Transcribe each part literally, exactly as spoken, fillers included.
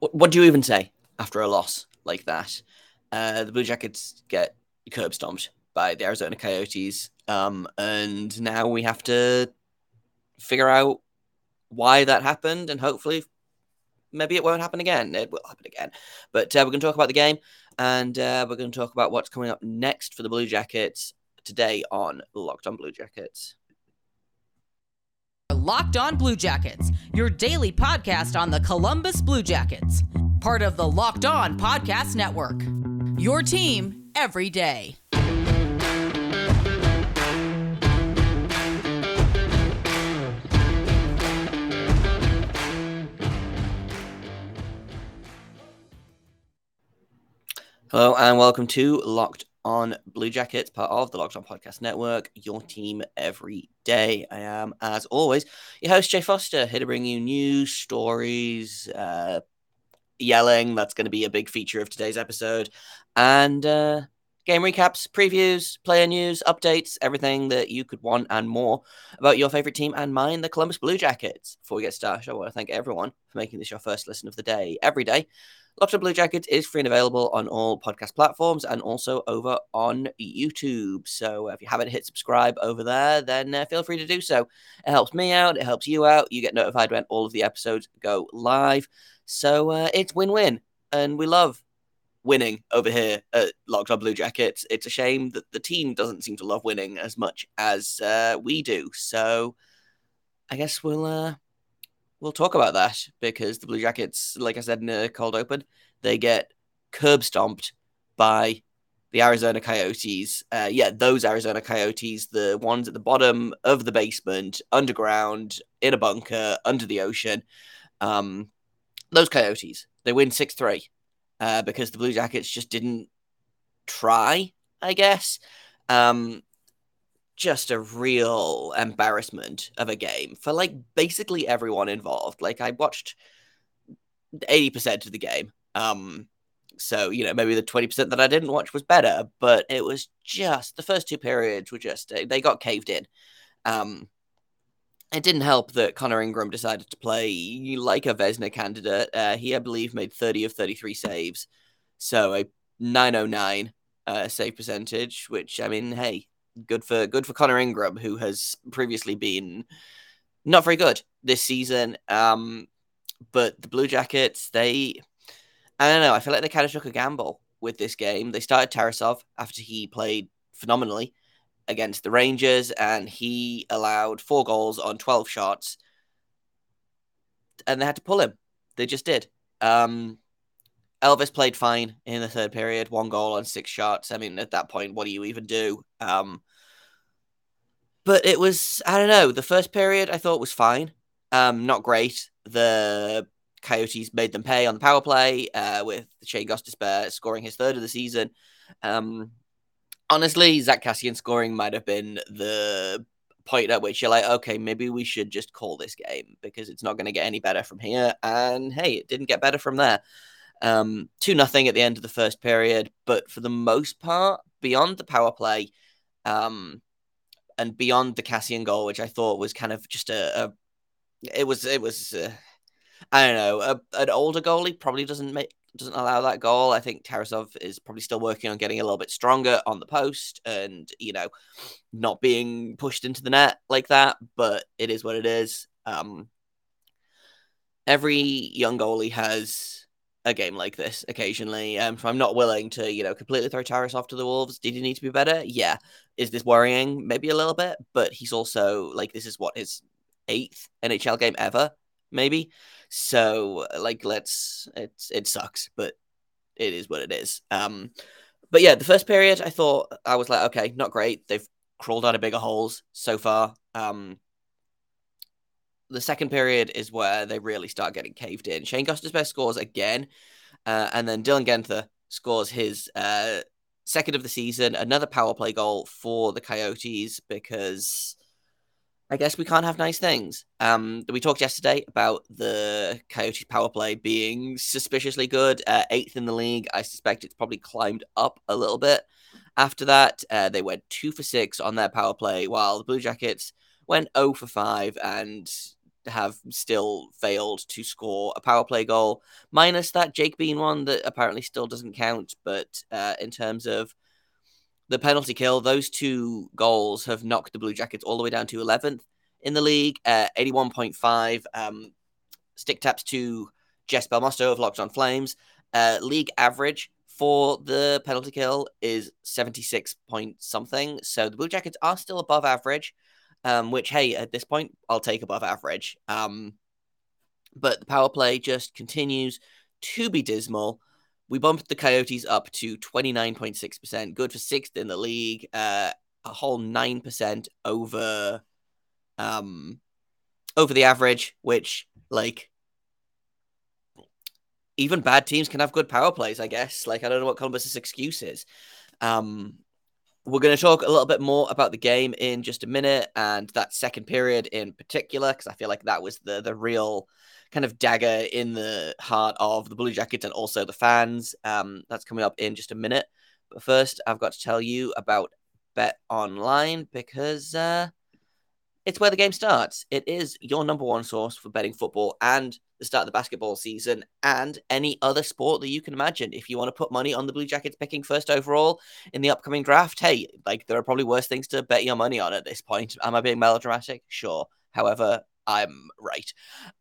what do you even say after a loss like that? Uh, the Blue Jackets get curb stomped by the Arizona Coyotes, um, and now we have to figure out why that happened, and hopefully maybe it won't happen again. It will happen again. But uh, we're going to talk about the game, and uh, we're going to talk about what's coming up next for the Blue Jackets today on Locked On Blue Jackets. Locked On Blue Jackets, your daily podcast on the Columbus Blue Jackets, part of the Locked On Podcast Network. Your team every day. Hello and welcome to Locked On Blue Jackets, part of the Locked On Podcast Network, your team every day. I am, as always, your host, Jay Foster, here to bring you news, stories, uh, yelling. That's going to be a big feature of today's episode. And uh, game recaps, previews, player news, updates, everything that you could want and more about your favorite team and mine, the Columbus Blue Jackets. Before we get started, I want to thank everyone for making this your first listen of the day every day. Locked On Blue Jackets is free and available on all podcast platforms and also over on YouTube. So if you haven't hit subscribe over there, then uh, feel free to do so. It helps me out. It helps you out. You get notified when all of the episodes go live. So uh, it's win-win, and we love winning over here at Locked On Blue Jackets. It's a shame that the team doesn't seem to love winning as much as uh, we do. So I guess we'll... Uh... We'll talk about that, because the Blue Jackets, like I said in a cold open, they get curb stomped by the Arizona Coyotes. Uh, yeah, those Arizona Coyotes, the ones at the bottom of the basement, underground, in a bunker, under the ocean. Um, those Coyotes, they win six three uh, because the Blue Jackets just didn't try, I guess. Um Just a real embarrassment of a game for, like, basically everyone involved. Like, I watched eighty percent of the game. Um, so, you know, maybe the twenty percent that I didn't watch was better, but it was just, the first two periods were just, they got caved in. Um, it didn't help that Connor Ingram decided to play like a Vezina candidate. Uh, he, I believe, made thirty of thirty-three saves. So a nine oh nine uh, save percentage, which, I mean, hey, Good for good for Connor Ingram, who has previously been not very good this season. Um, but the Blue Jackets, they... I don't know, I feel like they kind of took a gamble with this game. They started Tarasov after he played phenomenally against the Rangers, and he allowed four goals on twelve shots. And they had to pull him. They just did. Um, Elvis played fine in the third period. One goal on six shots. I mean, at that point, what do you even do? Um, but it was, I don't know, the first period I thought was fine. Um, not great. The Coyotes made them pay on the power play uh, with Shea Gostisbehere scoring his third of the season. Um, honestly, Zach Kassian scoring might have been the point at which you're like, okay, maybe we should just call this game because it's not going to get any better from here. And hey, it didn't get better from there. Um, two nothing at the end of the first period, but for the most part, beyond the power play um, and beyond the Kassian goal, which I thought was kind of just a... a it was, it was uh, I don't know, a, an older goalie probably doesn't make doesn't allow that goal. I think Tarasov is probably still working on getting a little bit stronger on the post and, you know, not being pushed into the net like that, but it is what it is. Um, every young goalie has... a game like this occasionally. Um, so I'm not willing to, you know, completely throw Tarasov to the wolves. Did he need to be better? Yeah. Is this worrying? Maybe a little bit, but he's also, like, this is what, his eighth N H L game ever, maybe? So, like, let's, it's, it sucks, but it is what it is. Um, but yeah, the first period, I thought, I was like, okay, not great. They've crawled out of bigger holes so far. Um, The second period is where they really start getting caved in. Shea Gostisbehere scores again, uh, and then Dylan Guenther scores his uh, second of the season, another power play goal for the Coyotes, because I guess we can't have nice things. Um, we talked yesterday about the Coyotes power play being suspiciously good, uh, eighth in the league. I suspect it's probably climbed up a little bit after that. Uh, they went two for six on their power play, while the Blue Jackets went oh for five and have still failed to score a power play goal, minus that Jake Bean one that apparently still doesn't count. But uh, in terms of the penalty kill, those two goals have knocked the Blue Jackets all the way down to eleventh in the league, uh, eighty-one point five. Um, stick taps to Jess Belmosto of Locked On Flames. Uh, league average for the penalty kill is seventy-six point something. So the Blue Jackets are still above average, um, which, hey, at this point, I'll take above average. Um, but the power play just continues to be dismal. We bumped the Coyotes up to twenty-nine point six percent, good for sixth in the league, uh, a whole nine percent over um, over the average, which, like, even bad teams can have good power plays, I guess. Like, I don't know what Columbus's excuse is. Um, we're going to talk a little bit more about the game in just a minute, and that second period in particular, because I feel like that was the the real kind of dagger in the heart of the Blue Jackets and also the fans. Um, that's coming up in just a minute. But first, I've got to tell you about Bet Online, because uh, it's where the game starts. It is your number one source for betting football and the start of the basketball season and any other sport that you can imagine. If you want to put money on the Blue Jackets picking first overall in the upcoming draft, hey, like, there are probably worse things to bet your money on at this point. Am I being melodramatic? Sure. However, I'm right.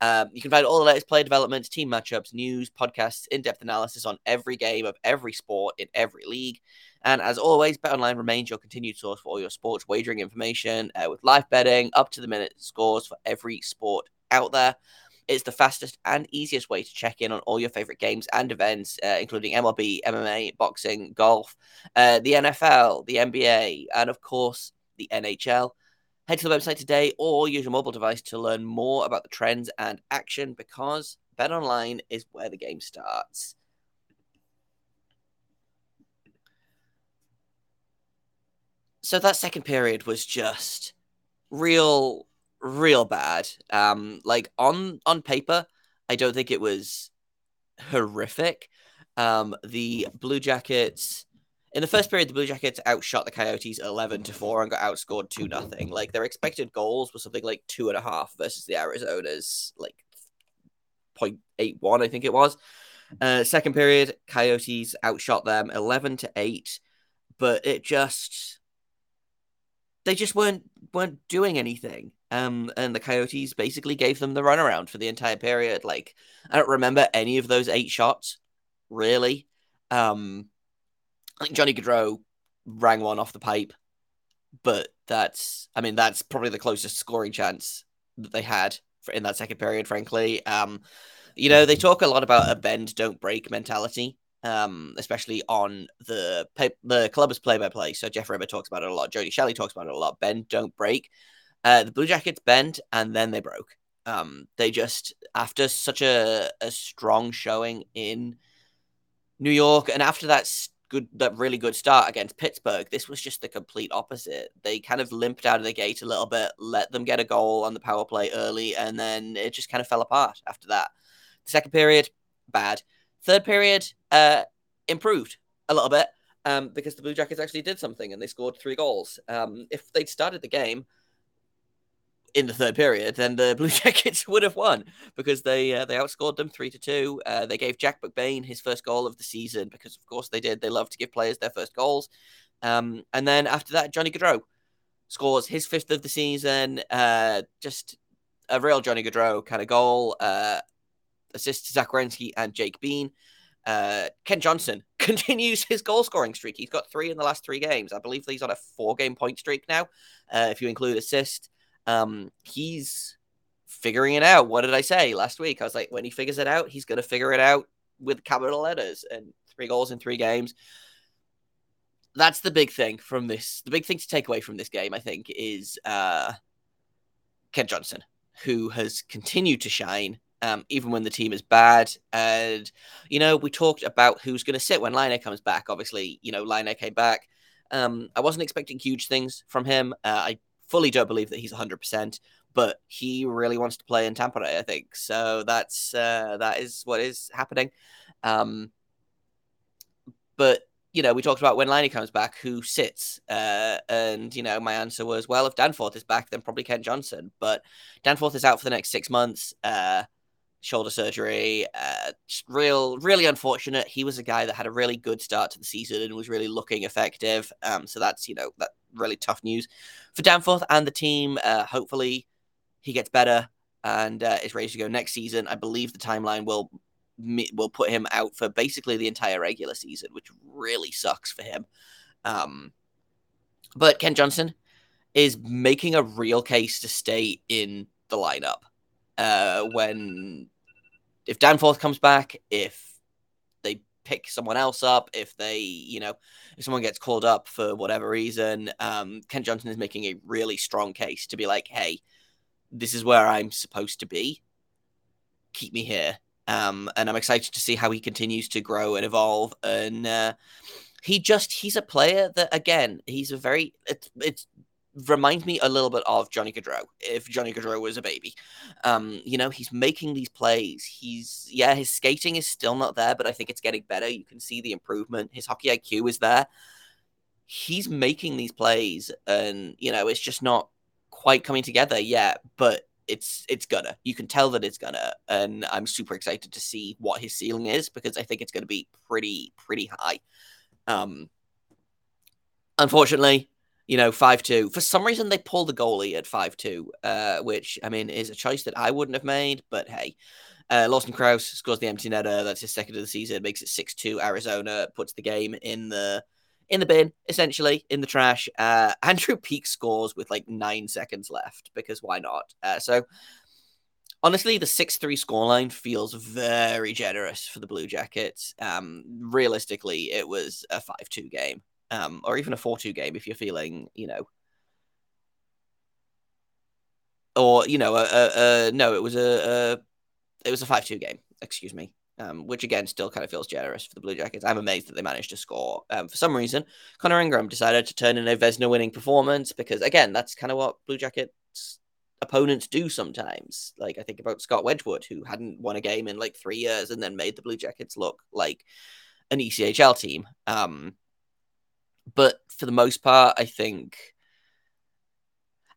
Um, you can find all the latest player developments, team matchups, news, podcasts, in-depth analysis on every game of every sport in every league. And as always, BetOnline remains your continued source for all your sports wagering information, uh, with live betting, up-to-the-minute scores for every sport out there. It's the fastest and easiest way to check in on all your favorite games and events, uh, including M L B, M M A, boxing, golf, uh, the N F L, the N B A, and of course, the N H L. Head to the website today or use your mobile device to learn more about the trends and action, because BetOnline is where the game starts. So that second period was just real, real bad. Um, like, on, on paper, I don't think it was horrific. Um, the Blue Jackets... In the first period, the Blue Jackets outshot the Coyotes eleven to four and got outscored two nothing. Like, their expected goals were something like two and a half versus the Arizona's, like, zero point eight one, I think it was. Uh, second period, Coyotes outshot them eleven to eight, but it just... They just weren't weren't doing anything. Um, and the Coyotes basically gave them the runaround for the entire period. Like, I don't remember any of those eight shots, really. Um... I think Johnny Gaudreau rang one off the pipe, but that's, I mean, that's probably the closest scoring chance that they had for, in that second period, frankly. Um, you know, they talk a lot about a bend, don't break mentality, um, especially on the the Columbus play-by-play. So Jeff Rieber talks about it a lot. Jody Shelley talks about it a lot. Bend, don't break. Uh, the Blue Jackets bent, and then they broke. Um, they just, after such a, a strong showing in New York, and after that st- Good, that really good start against Pittsburgh, this was just the complete opposite. They kind of limped out of the gate a little bit, let them get a goal on the power play early, and then it just kind of fell apart after that. The second period, bad. Third period, uh, improved a little bit um, because the Blue Jackets actually did something and they scored three goals. Um, if they'd started the game in the third period, then the Blue Jackets would have won, because they uh, they outscored them three to two. Uh, they gave Jack McBain his first goal of the season, because of course they did. They love to give players their first goals. Um, and then after that, Johnny Gaudreau scores his fifth of the season. Uh, just a real Johnny Gaudreau kind of goal. Uh, assist to Zach Werenski and Jake Bean. Uh, Kent Johnson continues his goal-scoring streak. He's got three in the last three games. I believe he's on a four-game point streak now, uh, if you include assist. Um, he's figuring it out. What did I say last week? I was like, when he figures it out, he's going to figure it out with capital letters, and three goals in three games. That's the big thing from this. The big thing to take away from this game, I think, is uh, Kent Johnson, who has continued to shine, um, even when the team is bad. And, you know, we talked about who's going to sit when Laine comes back. Obviously, you know, Laine came back. Um, I wasn't expecting huge things from him. Uh, I fully don't believe that he's one hundred percent, but he really wants to play in Tampa, I think. So that's uh, that is what is happening. Um, but you know, we talked about when Liney comes back, who sits? Uh, and, you know, my answer was, well, if Danforth is back, then probably Kent Johnson. But Danforth is out for the next six months. Uh, shoulder surgery. Uh, real, really unfortunate. He was a guy that had a really good start to the season and was really looking effective. Um, so that's, you know, that really tough news for Danforth and the team. Uh, hopefully he gets better and uh, is ready to go next season. I believe the timeline will... We'll put him out for basically the entire regular season, which really sucks for him. Um, but Kent Johnson is making a real case to stay in the lineup. Uh, when, if Danforth comes back, if they pick someone else up, if they, you know, if someone gets called up for whatever reason, um, Kent Johnson is making a really strong case to be like, hey, this is where I'm supposed to be. Keep me here. Um, and I'm excited to see how he continues to grow and evolve. And uh, he just, he's a player that, again, he's a very, it, it reminds me a little bit of Johnny Gaudreau, if Johnny Gaudreau was a baby. Um, you know, he's making these plays. He's, yeah, his skating is still not there, but I think it's getting better. You can see the improvement. His hockey I Q is there. He's making these plays and, you know, it's just not quite coming together yet, but It's it's gonna. You can tell that it's gonna, and I'm super excited to see what his ceiling is because I think it's going to be pretty pretty high. Um, unfortunately, you know, five two. For some reason, they pull the goalie at five two, uh, which I mean is a choice that I wouldn't have made. But hey, uh, Lawson Crouse scores the empty netter. That's his second of the season. Makes it six two. Arizona puts the game in the in the bin, essentially, in the trash. Uh, Andrew Peeke scores with, like, nine seconds left, because why not? Uh, so, honestly, the six three scoreline feels very generous for the Blue Jackets. Um, realistically, it was a five two game, um, or even a four two game if you're feeling, you know... Or, you know, a, a, a, no, it was a, a it was a five two game, excuse me. Um, which, again, still kind of feels generous for the Blue Jackets. I'm amazed that they managed to score. Um, for some reason, Connor Ingram decided to turn in a Vezina-winning performance because, again, that's kind of what Blue Jackets opponents do sometimes. Like, I think about Scott Wedgwood, who hadn't won a game in, like, three years and then made the Blue Jackets look like an E C H L team. Um, but for the most part, I think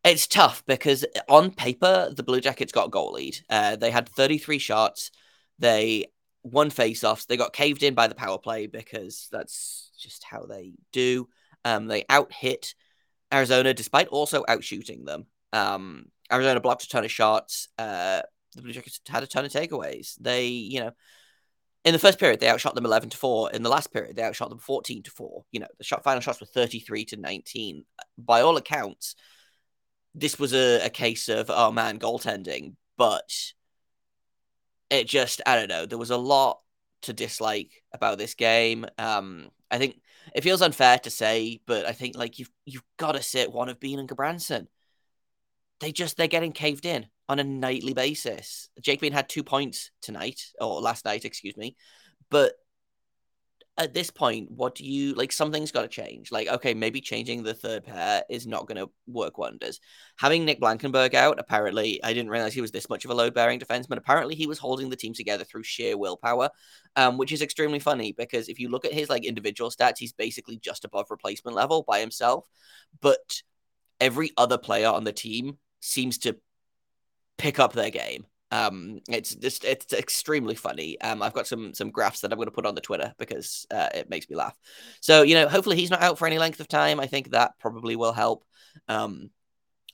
it's tough because, on paper, the Blue Jackets got goalied. Uh, they had thirty-three shots. They... One face-offs, they got caved in by the power play because that's just how they do. Um, they out-hit Arizona despite also out-shooting them. Um, Arizona blocked a ton of shots. Uh, the Blue Jackets had a ton of takeaways. They, you know, in the first period, they outshot them eleven to four. In the last period, they outshot them fourteen to four. You know, the shot final shots were thirty-three to nineteen. By all accounts, this was a, a case of, oh man, goaltending, but it just, I don't know, there was a lot to dislike about this game. Um, I think it feels unfair to say, but I think, like, you've, you've got to sit one of Bean and Gabranson. They just, they're getting caved in on a nightly basis. Jake Bean had two points tonight, or last night, excuse me. But at this point, what do you, like, something's got to change. Like, okay, maybe changing the third pair is not going to work wonders. Having Nick Blankenberg out, apparently, I didn't realize he was this much of a load-bearing defenseman. Apparently, he was holding the team together through sheer willpower, um, which is extremely funny because if you look at his, like, individual stats, he's basically just above replacement level by himself. But every other player on the team seems to pick up their game. Um, it's just, it's extremely funny. Um, I've got some, some graphs that I'm going to put on the Twitter because, uh, it makes me laugh. So, you know, hopefully he's not out for any length of time. I think that probably will help. Um,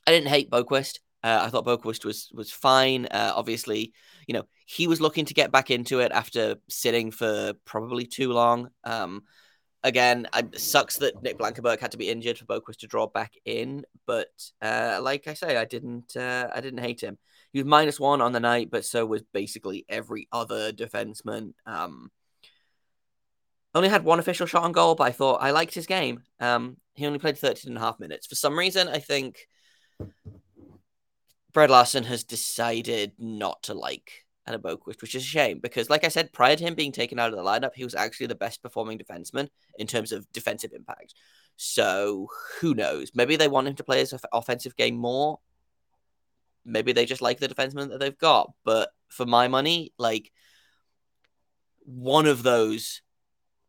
I didn't hate Boqvist. Uh, I thought Boqvist was, was fine. Uh, obviously, you know, he was looking to get back into it after sitting for probably too long. Um, Again, it sucks that Nick Blankenberg had to be injured for Boqvist to draw back in, but uh, like I say, I didn't uh, I didn't hate him. He was minus one on the night, but so was basically every other defenseman. Um, only had one official shot on goal, but I thought I liked his game. Um, he only played thirteen and a half minutes. For some reason, I think Fred Larson has decided not to like and Boqvist, which is a shame because, like I said, prior to him being taken out of the lineup, he was actually the best performing defenseman in terms of defensive impact. So who knows? Maybe they want him to play his offensive game more. Maybe they just like the defenseman that they've got. But for my money, like, one of those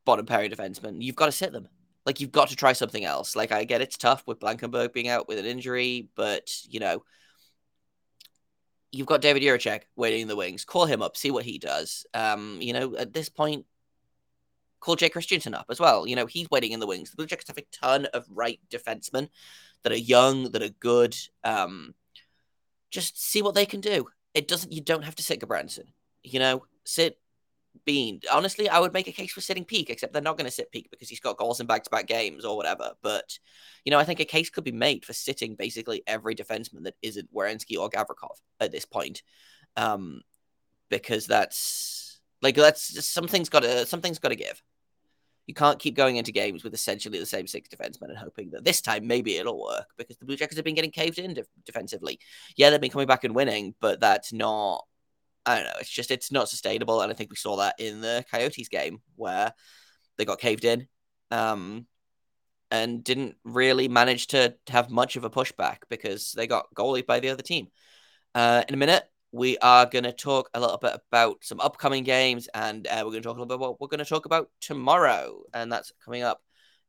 bottom pair defensemen, you've got to sit them. Like, you've got to try something else. Like, I get it's tough with Blankenberg being out with an injury, but, you know, you've got David Juracek waiting in the wings. Call him up, see what he does. Um, you know, at this point, call Jake Christensen up as well. You know, he's waiting in the wings. The Blue Jackets have a ton of right defensemen that are young, that are good. Um, just see what they can do. It doesn't, you don't have to sit Gabranson. You know, sit Bean. Honestly, I would make a case for sitting Peeke, except they're not going to sit Peeke because he's got goals in back-to-back games or whatever. But, you know, I think a case could be made for sitting basically every defenseman that isn't Werenski or Gavrikov at this point. Um, because that's, like, that's just, something's got to, something's got to give. You can't keep going into games with essentially the same six defensemen and hoping that this time maybe it'll work, because the Blue Jackets have been getting caved in de- defensively. Yeah, they've been coming back and winning, but that's not, I don't know, it's just, it's not sustainable. And I think we saw that in the Coyotes game where they got caved in um, and didn't really manage to have much of a pushback because they got goalied by the other team. Uh, in a minute, we are going to talk a little bit about some upcoming games, and uh, we're going to talk a little bit about what we're going to talk about tomorrow. And that's coming up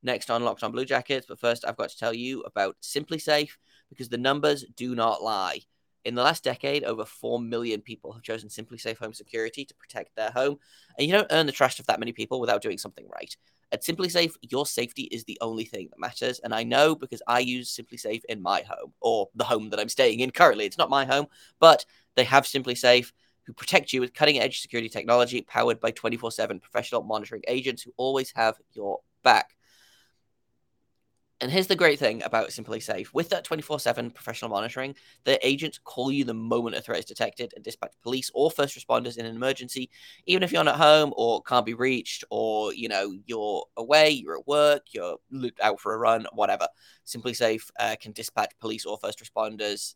next on Locked On Blue Jackets. But first, I've got to tell you about SimpliSafe, because the numbers do not lie. In the last decade, over four million people have chosen SimpliSafe Home Security to protect their home, and you don't earn the trust of that many people without doing something right. At SimpliSafe, your safety is the only thing that matters, and I know because I use SimpliSafe in my home, or the home that I'm staying in currently. It's not my home, but they have SimpliSafe, who protect you with cutting-edge security technology powered by twenty-four seven professional monitoring agents who always have your back. And here's the great thing about SimpliSafe. With that twenty-four seven professional monitoring, the agents call you the moment a threat is detected and dispatch police or first responders in an emergency, even if you're not home or can't be reached, or, you know, you're away, you're at work, you're out for a run, whatever. SimpliSafe uh, can dispatch police or first responders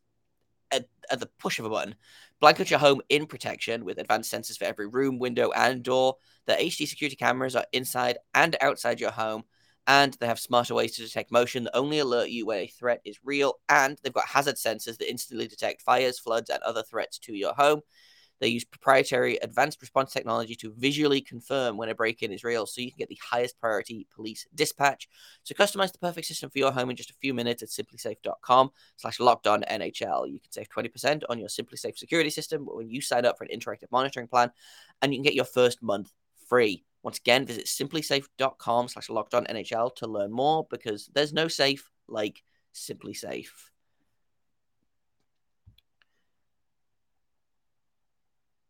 at, at the push of a button. Blanket your home in protection with advanced sensors for every room, window, and door. Their H D security cameras are inside and outside your home, and they have smarter ways to detect motion that only alert you when a threat is real, and they've got hazard sensors that instantly detect fires, floods, and other threats to your home. They use proprietary advanced response technology to visually confirm when a break-in is real, so you can get the highest priority police dispatch. So customize the perfect system for your home in just a few minutes at simplisafe.com slash lockedonNHL. You can save twenty percent on your SimpliSafe security system when you sign up for an interactive monitoring plan, and you can get your first month free. Once again, visit simplisafe.com slash lockedonNHL to learn more, because there's no safe like SimpliSafe.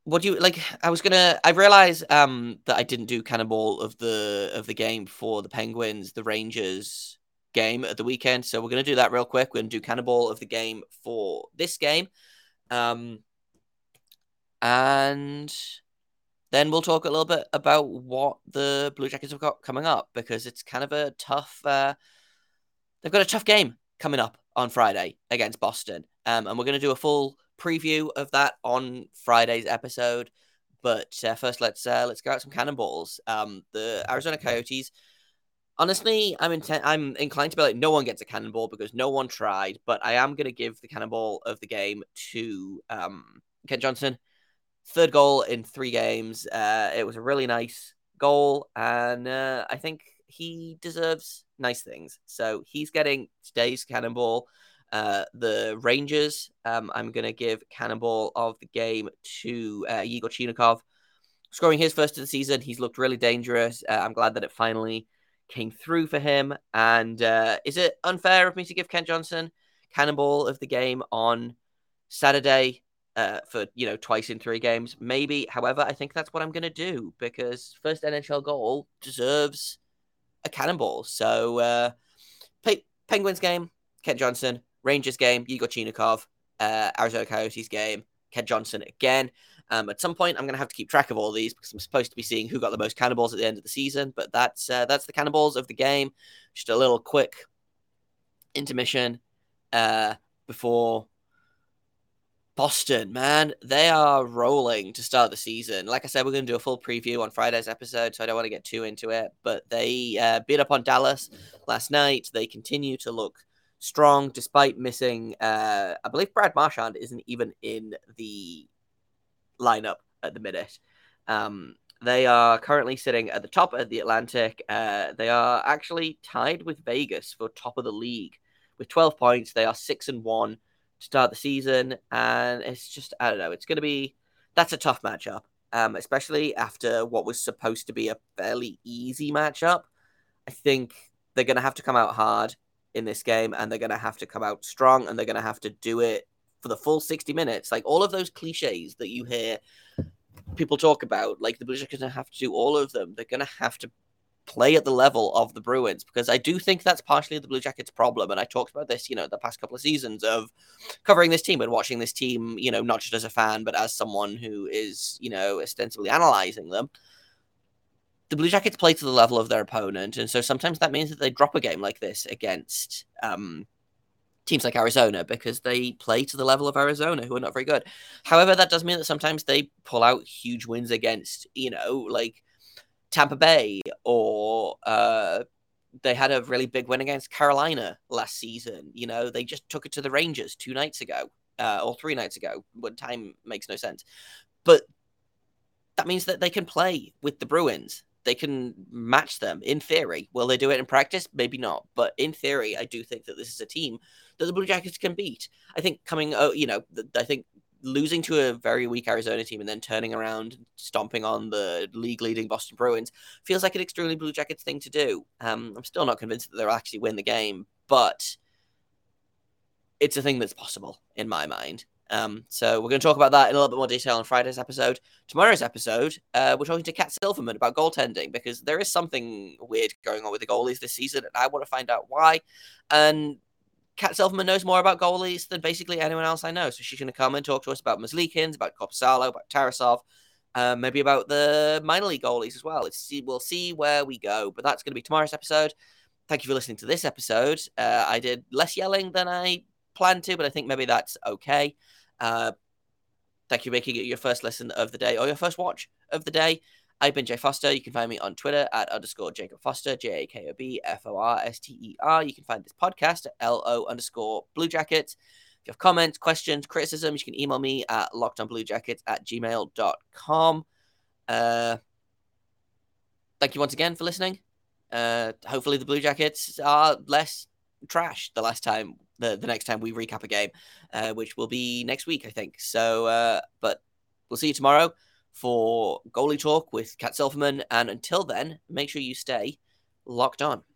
What do you, like, I was going to, I realized um, that I didn't do Cannonball of the of the game for the Penguins, the Rangers game at the weekend. So we're going to do that real quick. We're going to do Cannonball of the game for this game. Um, and... Then we'll talk a little bit about what the Blue Jackets have got coming up, because it's kind of a tough... Uh, they've got a tough game coming up on Friday against Boston. Um, and we're going to do a full preview of that on Friday's episode. But uh, first, let's uh, let's go out some cannonballs. Um, the Arizona Coyotes... Honestly, I'm intent- I'm inclined to be like, no one gets a cannonball because no one tried. But I am going to give the cannonball of the game to um, Kent Johnson. Third goal in three games. Uh, it was a really nice goal, and uh, I think he deserves nice things. So he's getting today's cannonball. Uh, the Rangers, um, I'm going to give cannonball of the game to uh, Igor Chinnikov. Scoring his first of the season, he's looked really dangerous. Uh, I'm glad that it finally came through for him. And uh, is it unfair of me to give Kent Johnson cannonball of the game on Saturday? Uh, for, you know, twice in three games, maybe. However, I think that's what I'm going to do, because first N H L goal deserves a cannonball. So, uh, P- Penguins game, Kent Johnson. Rangers game, Igor Chinnikov. Uh, Arizona Coyotes game, Kent Johnson again. Um, at some point, I'm going to have to keep track of all these, because I'm supposed to be seeing who got the most cannonballs at the end of the season. But that's uh, that's the cannonballs of the game. Just a little quick intermission uh, before... Boston, man, they are rolling to start the season. Like I said, we're going to do a full preview on Friday's episode, so I don't want to get too into it. But they uh, beat up on Dallas last night. They continue to look strong despite missing... Uh, I believe Brad Marchand isn't even in the lineup at the minute. Um, They are currently sitting at the top of the Atlantic. Uh, they are actually tied with Vegas for top of the league with twelve points. They are six and one to start the season. And it's just, I don't know, it's going to be, that's a tough matchup, um, especially after what was supposed to be a fairly easy matchup. I think they're going to have to come out hard in this game, and they're going to have to come out strong, and they're going to have to do it for the full sixty minutes. Like all of those cliches that you hear people talk about, like the Blue Jackets are going to have to do all of them. They're going to have to play at the level of the Bruins, because I do think that's partially the Blue Jackets' problem. And I talked about this, you know, the past couple of seasons of covering this team and watching this team, you know, not just as a fan, but as someone who is, you know, ostensibly analyzing them. The Blue Jackets play to the level of their opponent. And so sometimes that means that they drop a game like this against um, teams like Arizona, because they play to the level of Arizona, who are not very good. However, that does mean that sometimes they pull out huge wins against, you know, like Tampa Bay, or uh, they had a really big win against Carolina last season. You know, they just took it to the Rangers two nights ago uh, or three nights ago. What time makes no sense. But that means that they can play with the Bruins. They can match them in theory. Will they do it in practice? Maybe not. But in theory, I do think that this is a team that the Blue Jackets can beat. I think coming, oh, you know, I think losing to a very weak Arizona team and then turning around, stomping on the league-leading Boston Bruins feels like an extremely Blue Jackets thing to do. Um, I'm still not convinced that they'll actually win the game, but it's a thing that's possible in my mind. Um, so we're going to talk about that in a little bit more detail on Friday's episode. Tomorrow's episode, uh, we're talking to Kat Silverman about goaltending, because there is something weird going on with the goalies this season, and I want to find out why. And Kat Silverman knows more about goalies than basically anyone else I know. So she's going to come and talk to us about Merzlikins, about Korpisalo, about Tarasov, uh, maybe about the minor league goalies as well. It's, we'll see where we go, but that's going to be tomorrow's episode. Thank you for listening to this episode. Uh, I did less yelling than I planned to, but I think maybe that's okay. Uh, thank you for making it your first listen of the day or your first watch of the day. I've been Jay Foster. You can find me on Twitter at underscore Jacob Foster, J A K O B F O R S T E R. You can find this podcast at L O underscore Blue Jackets. If you have comments, questions, criticisms, you can email me at lockedonbluejackets at gmail dot com. Uh, thank you once again for listening. Uh, hopefully the Blue Jackets are less trash the last time the, the next time we recap a game, uh, which will be next week, I think. So, uh, but we'll see you tomorrow for goalie talk with Kat Silverman. And until then, make sure you stay locked on.